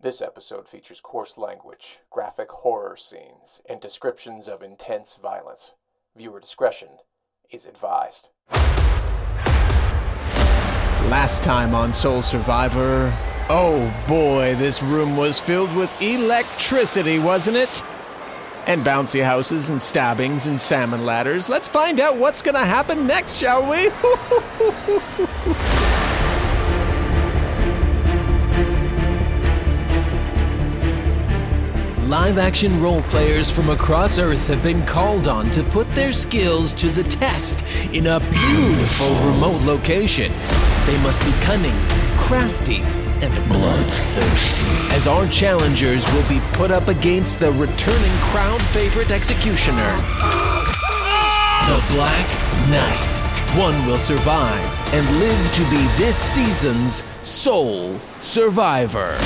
This episode features coarse language, graphic horror scenes, and descriptions of intense violence. Viewer discretion is advised. Last time on Soul Survivor, oh boy, this room was filled with electricity, wasn't it? And bouncy houses and stabbings and salmon ladders. Let's find out what's going to happen next, shall we? Live-action role players from across Earth have been called on to put their skills to the test in a beautiful remote location. They must be cunning, crafty, and bloodthirsty, as our challengers will be put up against the returning crowd favorite executioner, the Black Knight. One will survive and live to be this season's Soul Survivor.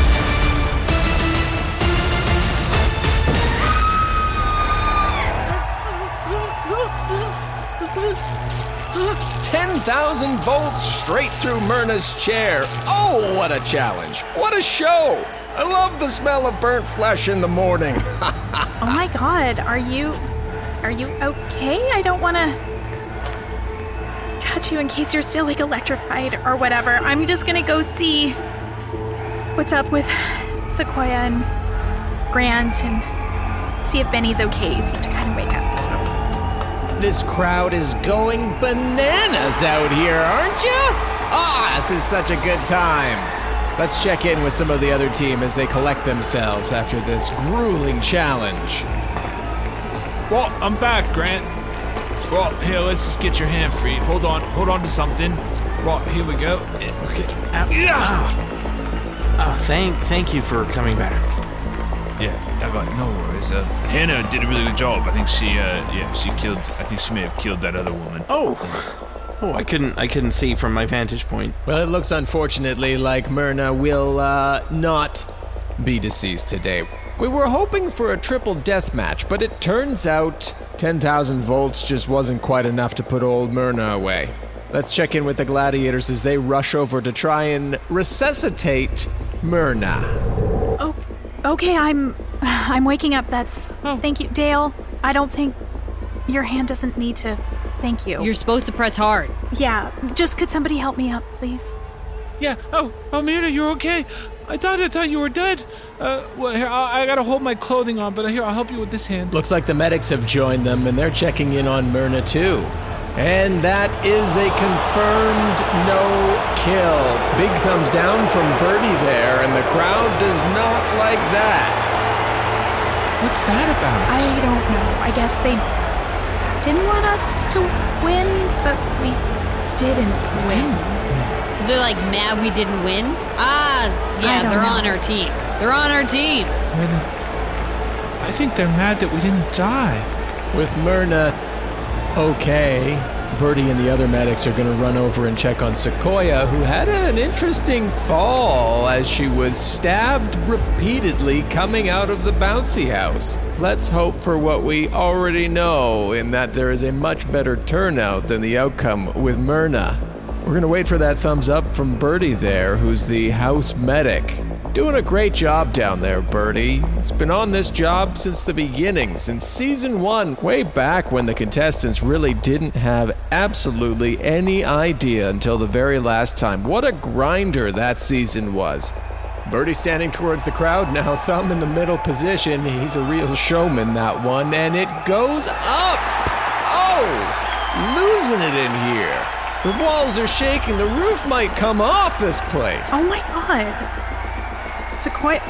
Thousand volts straight through Myrna's chair. Oh, what a challenge. What a show. I love the smell of burnt flesh in the morning. Oh my God, are you okay? I don't want to touch you in case you're still like electrified or whatever. I'm just going to go see what's up with Sequoia and Grant and see if Benny's okay. He seemed to kind of wake up, so... This crowd is going bananas out here, aren't you? Ah, this is such a good time. Let's check in with some of the other team as they collect themselves after this grueling challenge. Well, I'm back, Grant. Well, here, let's get your hand free. Hold on to something. Well, here we go. Okay. Thank you for coming back. Yeah, I got no worries. Hanna did a really good job. I think she may have killed that other woman. Oh, I couldn't see from my vantage point. Well, it looks unfortunately like Myrna will not be deceased today. We were hoping for a triple death match, but it turns out 10,000 volts just wasn't quite enough to put old Myrna away. Let's check in with the gladiators as they rush over to try and resuscitate Myrna. Okay, I'm waking up. Thank you, Dale. I don't think your hand doesn't need to thank you. You're supposed to press hard. Yeah, just could somebody help me up, please? Yeah. Oh, Myrna, you're okay. I thought you were dead. Well, here, I gotta hold my clothing on, but here, I'll help you with this hand. Looks like the medics have joined them, and they're checking in on Myrna, too. And that is a confirmed no kill. Big thumbs down from Birdie there, and the crowd does not like that. What's that about? I don't know. I guess they didn't want us to win, but we didn't win. So they're like mad we didn't win? Ah, yeah, they're on our team. They're on our team. I think they're mad that we didn't die. With Myrna... Okay, Birdie and the other medics are going to run over and check on Sequoia, who had an interesting fall as she was stabbed repeatedly coming out of the bouncy house. Let's hope for what we already know, in that there is a much better turnout than the outcome with Myrna. We're going to wait for that thumbs up from Birdie there, who's the house medic. Doing a great job down there, Birdie. It's been on this job since the beginning, since season 1, way back when the contestants really didn't have absolutely any idea until the very last time. What a grinder that season was. Birdie standing towards the crowd now, thumb in the middle position. He's a real showman, that one, and it goes up. Oh, losing it in here. The walls are shaking. The roof might come off this place. Oh my God. Sequoia.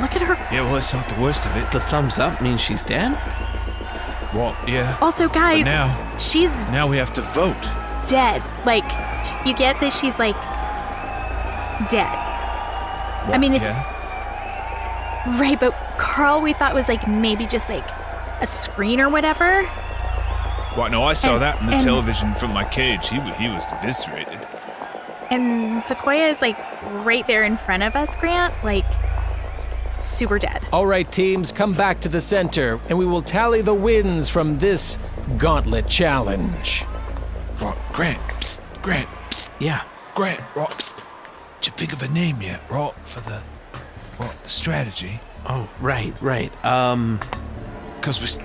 Look at her. Yeah, well, it's not the worst of it. The thumbs up means she's dead? Well, yeah. Also, guys, now, she's... Now we have to vote. Dead. Like, you get that she's, like, dead. Well, I mean, it's... Yeah. Right, but Carl we thought was, like, maybe just, like, a screen or whatever. Well, no, I saw that on the television from my cage. He was eviscerated. And Sequoia is, like, right there in front of us, Grant. Like... super dead. All right, teams, come back to the center, and we will tally the wins from this Gauntlet Challenge. Grant, psst, Grant, psst. Yeah. Grant, right, psst. Did you think of a name yet, right, for the strategy? Oh, right. Because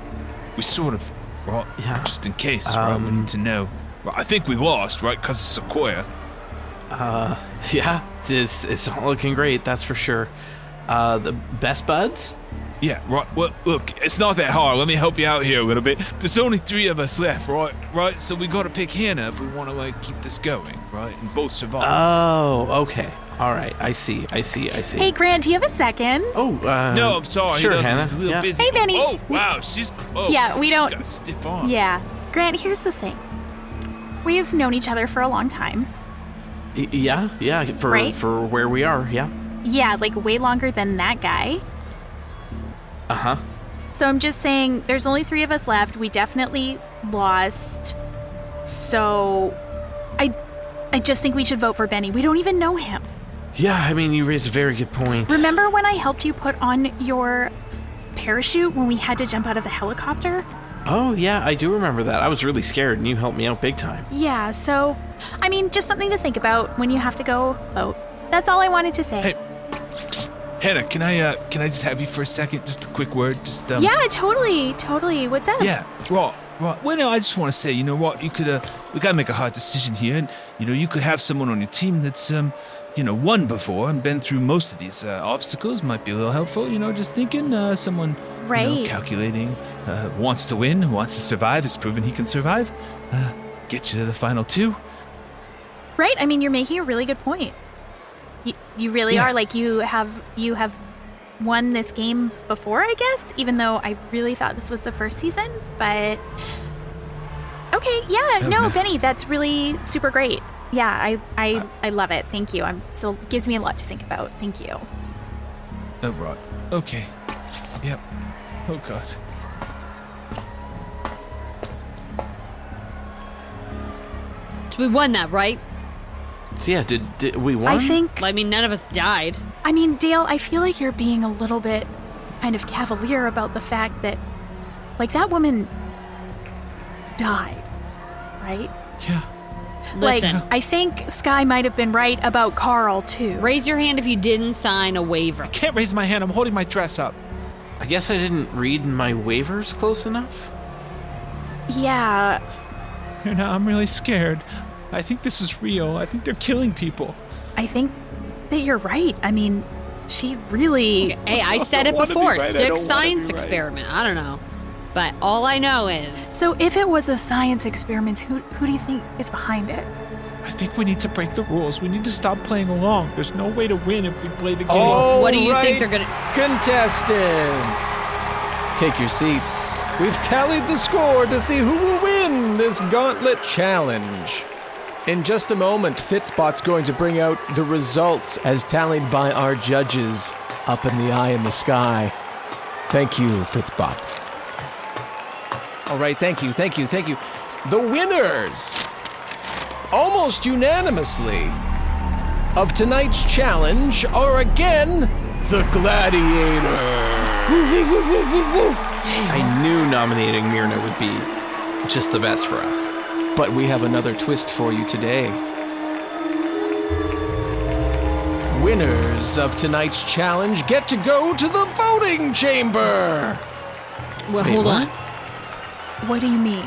we sort of, right, yeah. Just in case, right, we need to know. Right, I think we lost, right, because of Sequoia. Yeah, it's not looking great, that's for sure. The best buds? Yeah, right. Well, look, it's not that hard. Let me help you out here a little bit. There's only three of us left, right? Right? So we gotta pick Hanna if we wanna, like, keep this going, right? And both survive. Oh, okay. All right. I see. Hey, Grant, do you have a second? Oh, no, I'm sorry. Sure, Hanna. He's a little busy. Hey, Benny. Oh, wow. She's got a stiff arm. Yeah. Grant, here's the thing. We've known each other for a long time. Yeah. For where we are, yeah. Yeah, like way longer than that guy. Uh-huh. So I'm just saying there's only three of us left. We definitely lost. So I just think we should vote for Benny. We don't even know him. Yeah, I mean, you raise a very good point. Remember when I helped you put on your parachute when we had to jump out of the helicopter? Oh, yeah, I do remember that. I was really scared, and you helped me out big time. Yeah, so, I mean, just something to think about when you have to go vote. That's all I wanted to say. Hey. Psst. Hanna, can I just have you for a second? Just a quick word. Just yeah, totally. What's up? Yeah, right. Well, no, I just want to say, you know what? You could we gotta make a hard decision here, and you know you could have someone on your team that's won before and been through most of these obstacles. Might be a little helpful. You know, just thinking someone right, calculating, wants to win, wants to survive, has proven he can survive. Get you to the final two. Right. I mean, you're making a really good point. You really are, like, you have won this game before, I guess, even though I really thought this was the first season, but okay, yeah, Benny, that's really super great. Yeah, I love it. Thank you. So it gives me a lot to think about. Thank you. Oh, right. Okay. Yep. Oh, God. We won that, right? So yeah, did we won? I think... I mean, none of us died. I mean, Dale, I feel like you're being a little bit kind of cavalier about the fact that, like, that woman died, right? Yeah. Listen. Like, I think Skye might have been right about Carl, too. Raise your hand if you didn't sign a waiver. I can't raise my hand. I'm holding my dress up. I guess I didn't read my waivers close enough. Yeah. No, I'm really scared. I think this is real. I think they're killing people. I think that you're right. I mean, she really... Hey, I said it before. Right. Sick science experiment. Right. I don't know. But all I know is... So if it was a science experiment, who do you think is behind it? I think we need to break the rules. We need to stop playing along. There's no way to win if we play the game. Oh, what do you think they're going to... Contestants, take your seats. We've tallied the score to see who will win this Gauntlet Challenge. In just a moment, Fitzbot's going to bring out the results as tallied by our judges up in the eye in the sky. Thank you, Fitzbot. All right, thank you. The winners, almost unanimously, of tonight's challenge are again the Gladiators. Woo. I knew nominating Myrna would be just the best for us. But we have another twist for you today. Winners of tonight's challenge get to go to the voting chamber. Well, wait, hold on. What do you mean?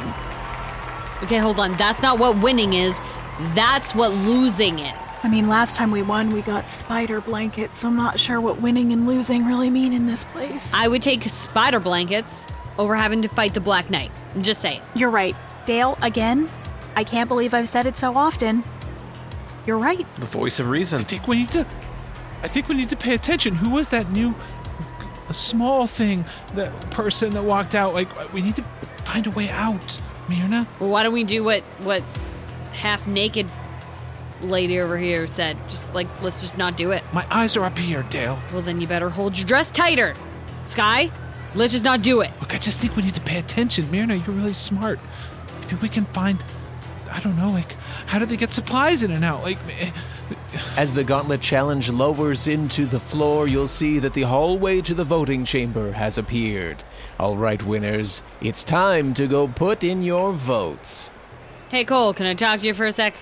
Okay, hold on. That's not what winning is. That's what losing is. I mean, last time we won, we got spider blankets, so I'm not sure what winning and losing really mean in this place. I would take spider blankets over having to fight the Black Knight. Just saying. You're right. Dale, again, I can't believe I've said it so often. You're right. The voice of reason. I think we need to pay attention. Who was that new small thing, that person that walked out? Like, we need to find a way out, Myrna. Well, why don't we do what half-naked lady over here said? Just, like, let's just not do it. My eyes are up here, Dale. Well, then you better hold your dress tighter. Skye, let's just not do it. Look, I just think we need to pay attention. Myrna, you're really smart. Maybe we can find... I don't know, like, how do they get supplies in and out? Like, as the Gauntlet Challenge lowers into the floor, you'll see that the hallway to the voting chamber has appeared. All right, winners, it's time to go put in your votes. Hey, Cole, can I talk to you for a sec?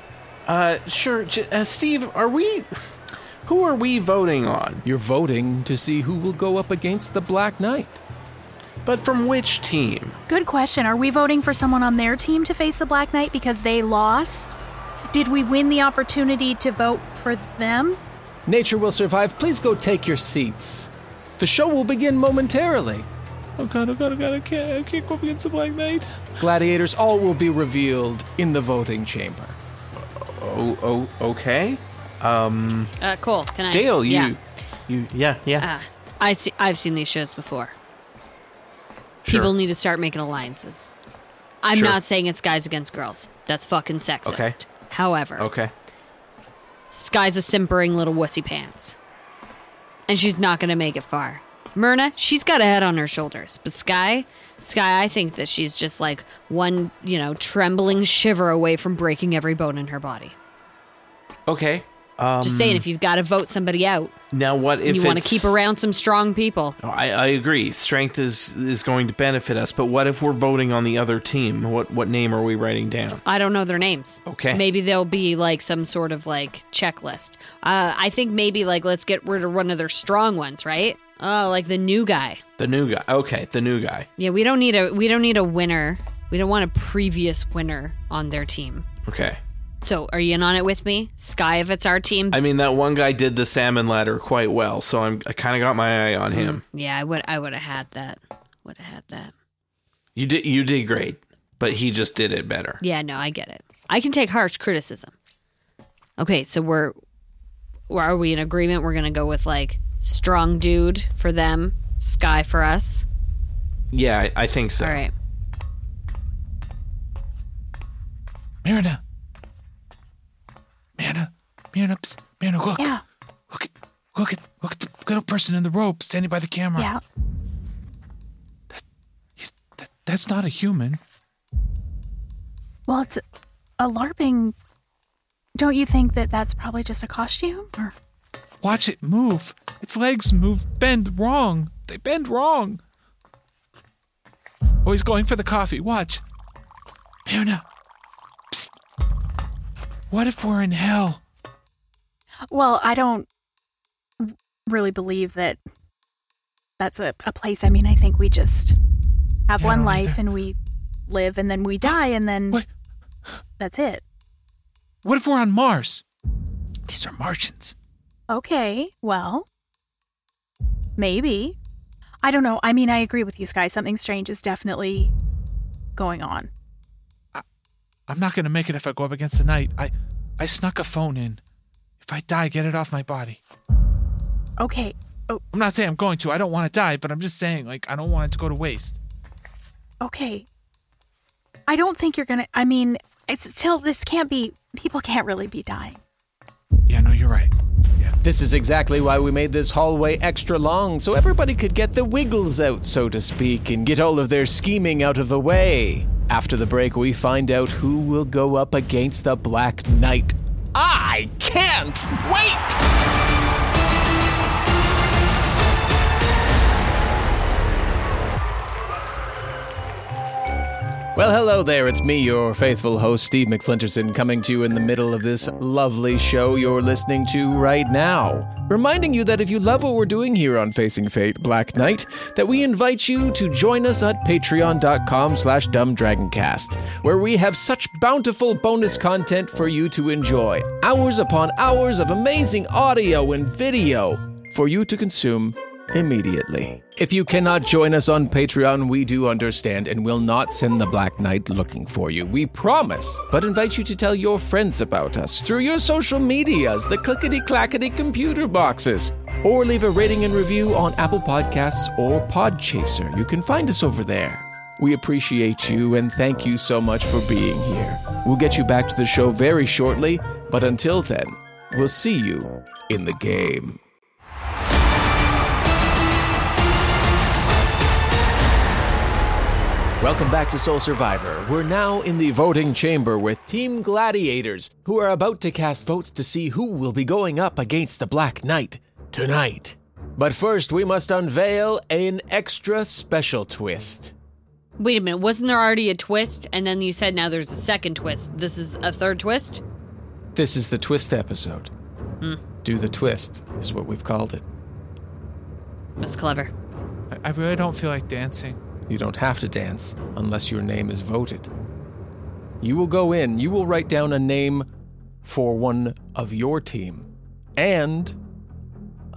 Sure. Steve, who are we voting on? You're voting to see who will go up against the Black Knight. But from which team? Good question. Are we voting for someone on their team to face the Black Knight because they lost? Did we win the opportunity to vote for them? Nature will survive. Please go take your seats. The show will begin momentarily. Oh God, I can't go up against the Black Knight. Gladiators, all will be revealed in the voting chamber. Okay. Cool. Can I? Dale, Yeah. I've seen these shows before. People need to start making alliances. I'm not saying it's guys against girls. That's fucking sexist. Okay. However, Skye's a simpering little wussy pants. And she's not going to make it far. Myrna, she's got a head on her shoulders. But Skye, I think that she's just like one, trembling shiver away from breaking every bone in her body. Okay. Just saying, if you've got to vote somebody out, now what if you want to keep around some strong people? I agree. Strength is going to benefit us, but what if we're voting on the other team? What name are we writing down? I don't know their names. Okay. Maybe there'll be like some sort of like checklist. I think maybe like let's get rid of one of their strong ones, right? Oh, like the new guy. Okay, the new guy. Yeah, we don't need a winner. We don't want a previous winner on their team. Okay. So, are you in on it with me, Skye, if it's our team? I mean, that one guy did the salmon ladder quite well, so I kind of got my eye on him. Yeah, I would have had that. You did great, but he just did it better. Yeah, no, I get it. I can take harsh criticism. Okay, so are we in agreement? We're going to go with, like, strong dude for them, Skye for us? Yeah, I think so. All right. Myrna, look. Yeah. Look at the little person in the robe standing by the camera. Yeah. That's not a human. Well, it's a LARPing. Don't you think that that's probably just a costume? Or? Watch it move. Its legs bend wrong. They bend wrong. Oh, he's going for the coffee. Watch. Myrna. Psst. What if we're in hell? Well, I don't really believe that that's a place. I mean, I think we just have one life and we live and then we die and then that's it. What if we're on Mars? These are Martians. Okay, well, maybe. I don't know. I mean, I agree with you, Skye. Something strange is definitely going on. I'm not going to make it if I go up against the night. I snuck a phone in. If I die, get it off my body. Okay. Oh. I'm not saying I'm going to. I don't want to die, but I'm just saying, like, I don't want it to go to waste. Okay. I don't think you're going to... I mean, it's still... This can't be... People can't really be dying. Yeah, no, you're right. Yeah. This is exactly why we made this hallway extra long, so everybody could get the wiggles out, so to speak, and get all of their scheming out of the way. After the break, we find out who will go up against the Black Knight. I can't wait! Well, hello there. It's me, your faithful host, Steve McFlinterson, coming to you in the middle of this lovely show you're listening to right now. Reminding you that if you love what we're doing here on Facing Fate, Black Knight, that we invite you to join us at patreon.com/DumbDragonCast, where we have such bountiful bonus content for you to enjoy. Hours upon hours of amazing audio and video for you to consume immediately. If you cannot join us on Patreon, we do understand and will not send the Black Knight looking for you, we promise, but invite you to tell your friends about us through your social medias, the clickety-clackety computer boxes, or leave a rating and review on Apple Podcasts or Podchaser. You can find us over there. We appreciate you and thank you so much for being here. We'll get you back to the show very shortly, but until then, we'll see you in the game. Welcome back to Soul Survivor. We're now in the voting chamber with Team Gladiators, who are about to cast votes to see who will be going up against the Black Knight tonight. But first, we must unveil an extra special twist. Wait a minute, wasn't there already a twist? And then you said now there's a second twist. This is a third twist? This is the twist episode. Do the twist is what we've called it. That's clever. I really don't feel like dancing. You don't have to dance unless your name is voted. You will go in, you will write down a name for one of your team and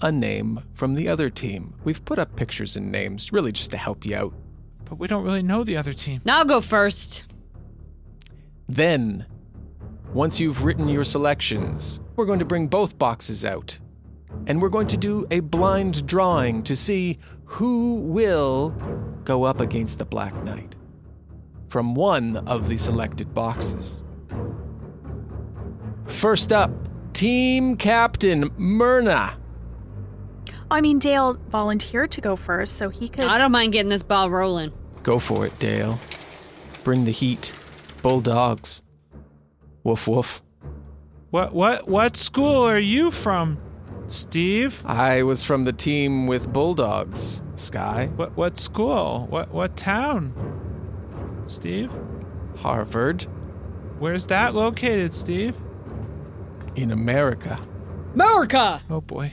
a name from the other team. We've put up pictures and names really just to help you out. But we don't really know the other team. Now I'll go first. Then, once you've written your selections, we're going to bring both boxes out and we're going to do a blind drawing to see who will go up against the Black Knight from one of the selected boxes. First up, Team Captain Myrna. I mean, Dale volunteered to go first, so he could... I don't mind getting this ball rolling. Go for it, Dale. Bring the heat. Bulldogs. Woof woof. What school are you from, Steve? I was from the team with Bulldogs, Skye. What school? What town, Steve? Harvard. Where's that located, Steve? In America. America! Oh, boy.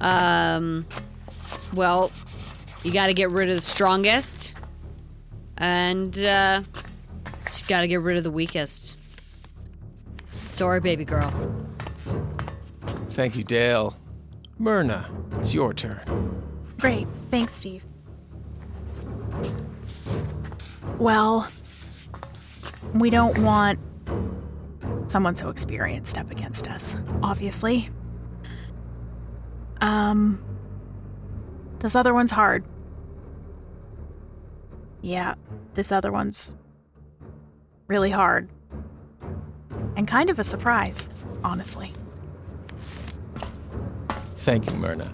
Well, you gotta get rid of the strongest. And, you gotta get rid of the weakest. Sorry, baby girl. Thank you, Dale. Myrna, it's your turn. Great. Thanks, Steve. Well, we don't want someone so experienced up against us, obviously. This other one's hard. Yeah, this other one's really hard. And kind of a surprise, honestly. Thank you, Myrna.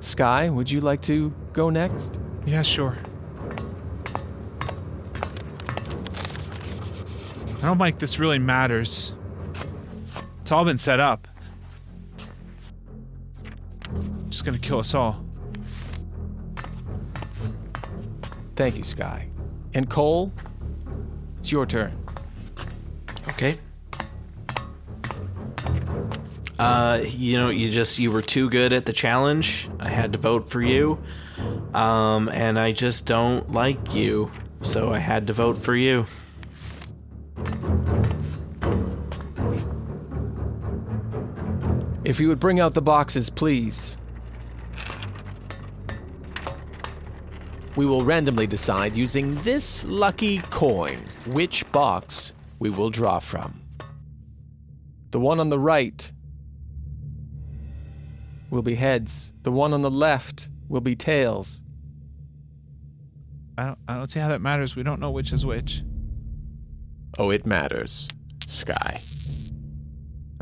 Skye, would you like to go next? Yeah, sure. I don't like this really matters. It's all been set up. Just gonna kill us all. Thank you, Skye. And Cole, it's your turn. Okay. You were too good at the challenge. I had to vote for you. And I just don't like you. So I had to vote for you. If you would bring out the boxes, please. We will randomly decide using this lucky coin which box we will draw from. The one on the right will be heads. The one on the left will be tails. I don't see how that matters. We don't know which is which. Oh, it matters, Skye.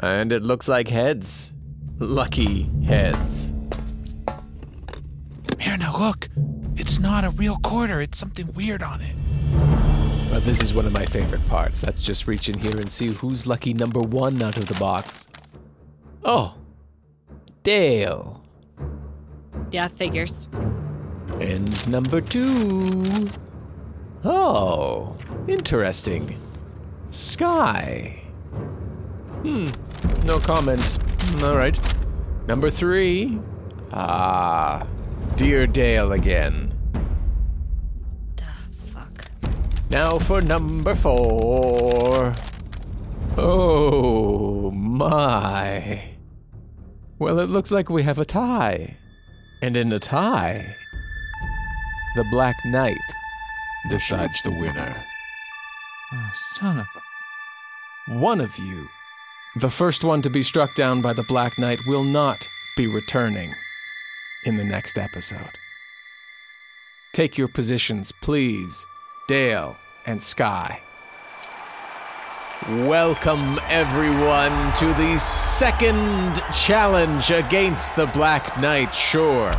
And it looks like heads. Lucky heads. Myrna, look. It's not a real quarter. It's something weird on it. Well, this is one of my favorite parts. Let's just reach in here and see who's lucky number one out of the box. Oh. Dale. Yeah, figures. And number 2. Oh, interesting. Skye. No comment. All right. Number 3. Ah, dear Dale again. The fuck. Now for number 4. Oh, my. Well, it looks like we have a tie. And in a tie, the Black Knight decides the winner. Oh, son of a... One of you, the first one to be struck down by the Black Knight, will not be returning in the next episode. Take your positions, please, Dale and Skye. Welcome, everyone, to the second challenge against the Black Knight. Sure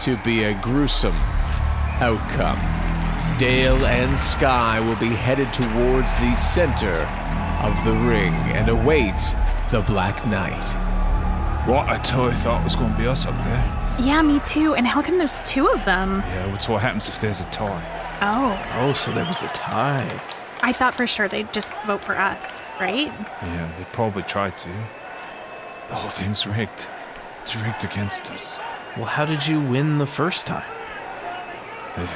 to be a gruesome outcome. Dale and Skye will be headed towards the center of the ring and await the Black Knight. What I totally thought was going to be us up there. Yeah, me too. And how come there's two of them? Yeah, that's what happens if there's a tie. Oh, so there was a tie. I thought for sure they'd just vote for us, right? Yeah, they probably tried to. The whole thing's rigged. It's rigged against us. Well, how did you win the first time? A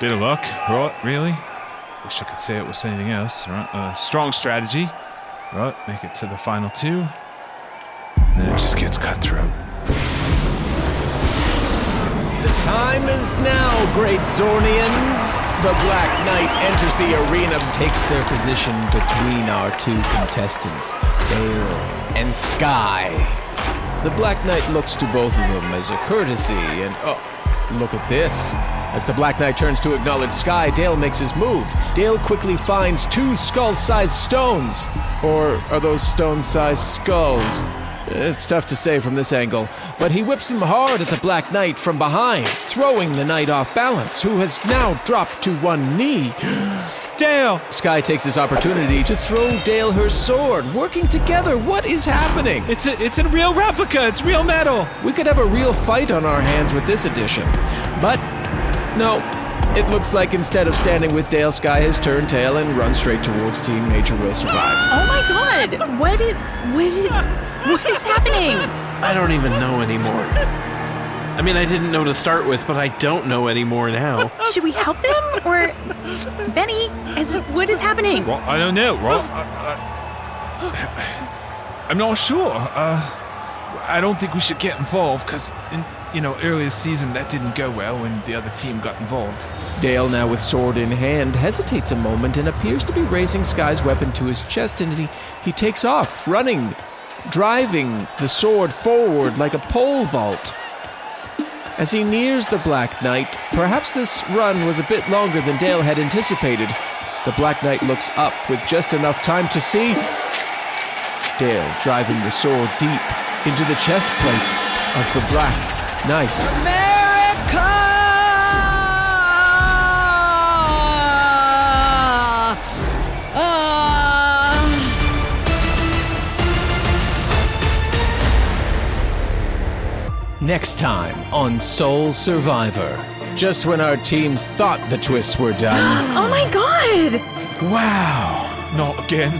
bit of luck, right, really? Wish I could say it was anything else, right? Strong strategy, right? Make it to the final 2. And then it just gets cutthroat. The time is now, great Zornians. The Black Knight enters the arena and takes their position between our two contestants, Dale and Skye. The Black Knight looks to both of them as a courtesy and, oh, look at this. As the Black Knight turns to acknowledge Skye, Dale makes his move. Dale quickly finds 2 skull-sized stones. Or are those stone-sized skulls? It's tough to say from this angle, but he whips him hard at the Black Knight from behind, throwing the Knight off balance, who has now dropped to one knee. Dale! Skye takes this opportunity to throw Dale her sword. Working together, what is happening? It's a real replica. It's real metal. We could have a real fight on our hands with this edition. But, no. It looks like instead of standing with Dale, Skye has turned tail and run straight towards Team Nature Will Survive. Oh my god! What is happening? I don't even know anymore. I mean, I didn't know to start with, but I don't know anymore now. Should we help them? Or... Benny, what is happening? Well, I don't know. Well, I'm not sure. I don't think we should get involved, because, earlier this season that didn't go well when the other team got involved. Dale, now with sword in hand, hesitates a moment and appears to be raising Skye's weapon to his chest, and he takes off, running... driving the sword forward like a pole vault. As he nears the Black Knight, perhaps this run was a bit longer than Dale had anticipated. The Black Knight looks up with just enough time to see Dale driving the sword deep into the chest plate of the Black Knight. America! Next time on Soul Survivor. Just when our teams thought the twists were done. Oh my god! Wow. Not again.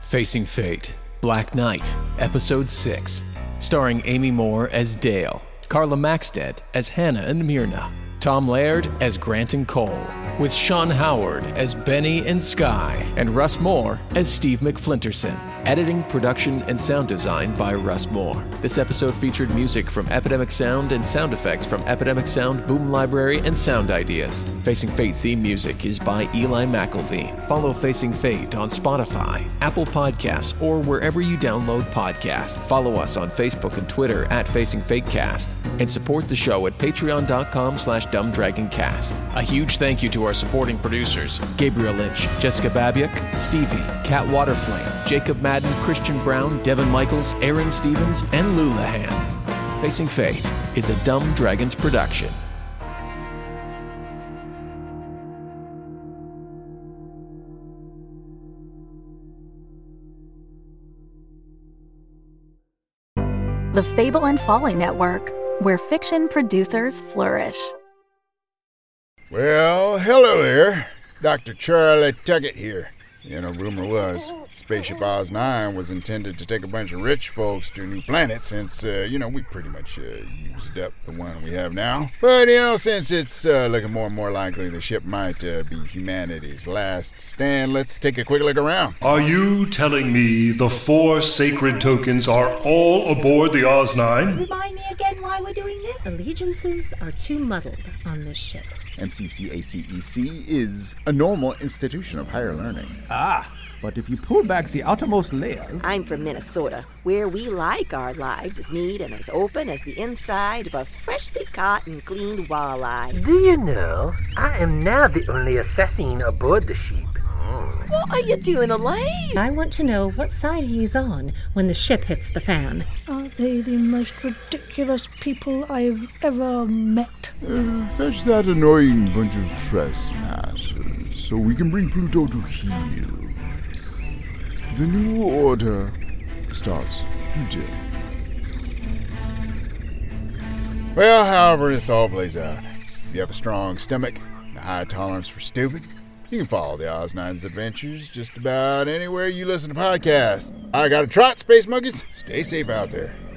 Facing Fate, Black Knight, Episode 6. Starring Amy More as Dale, Carla Maxted as Hanna and Myrna, Tom Laird as Grant and Cole, with Sean Howard as Benny and Skye, and Russ More as Steve McFlinterson. Editing, production, and sound design by Russ More. This episode featured music from Epidemic Sound and sound effects from Epidemic Sound, Boom Library, and Sound Ideas. Facing Fate theme music is by Eli McElvey. Follow Facing Fate on Spotify, Apple Podcasts, or wherever you download podcasts. Follow us on Facebook and Twitter at Facing FateCast, and support the show at patreon.com/DumbDragonCast. A huge thank you to our supporting producers, Gabriel Lynch, Jessica Babiak, Stevie, Kat Waterflame, Jacob Madden, Christian Brown, Devin Michaels, Aaron Stevens, and Lulahan. Facing Fate is a Dumb Dragons production. the Fable and Folly Network, where fiction producers flourish. Well, hello there. Dr. Charlie Tuckett here. You know, rumor was Spaceship Oz-9 was intended to take a bunch of rich folks to a new planet since, we pretty much used up the one we have now. But, since it's looking more and more likely the ship might be humanity's last stand, let's take a quick look around. Are you telling me the 4 sacred tokens are all aboard the Oz-9? Remind me again why we're doing this? Allegiances are too muddled on this ship. M-C-C-A-C-E-C is a normal institution of higher learning. Ah, but if you pull back the outermost layers... I'm from Minnesota, where we like our lives as neat and as open as the inside of a freshly caught and cleaned walleye. Do you know, I am now the only assassin aboard the ship. What are you doing, Elaine? I want to know what side he's on when the ship hits the fan. Are they the most ridiculous people I've ever met? Fetch that annoying bunch of trespassers so we can bring Pluto to heel. The new order starts today. Well, however this all plays out, if you have a strong stomach and a high tolerance for stupid, you can follow the Oz-9's adventures just about anywhere you listen to podcasts. I gotta trot, Space Monkeys. Stay safe out there.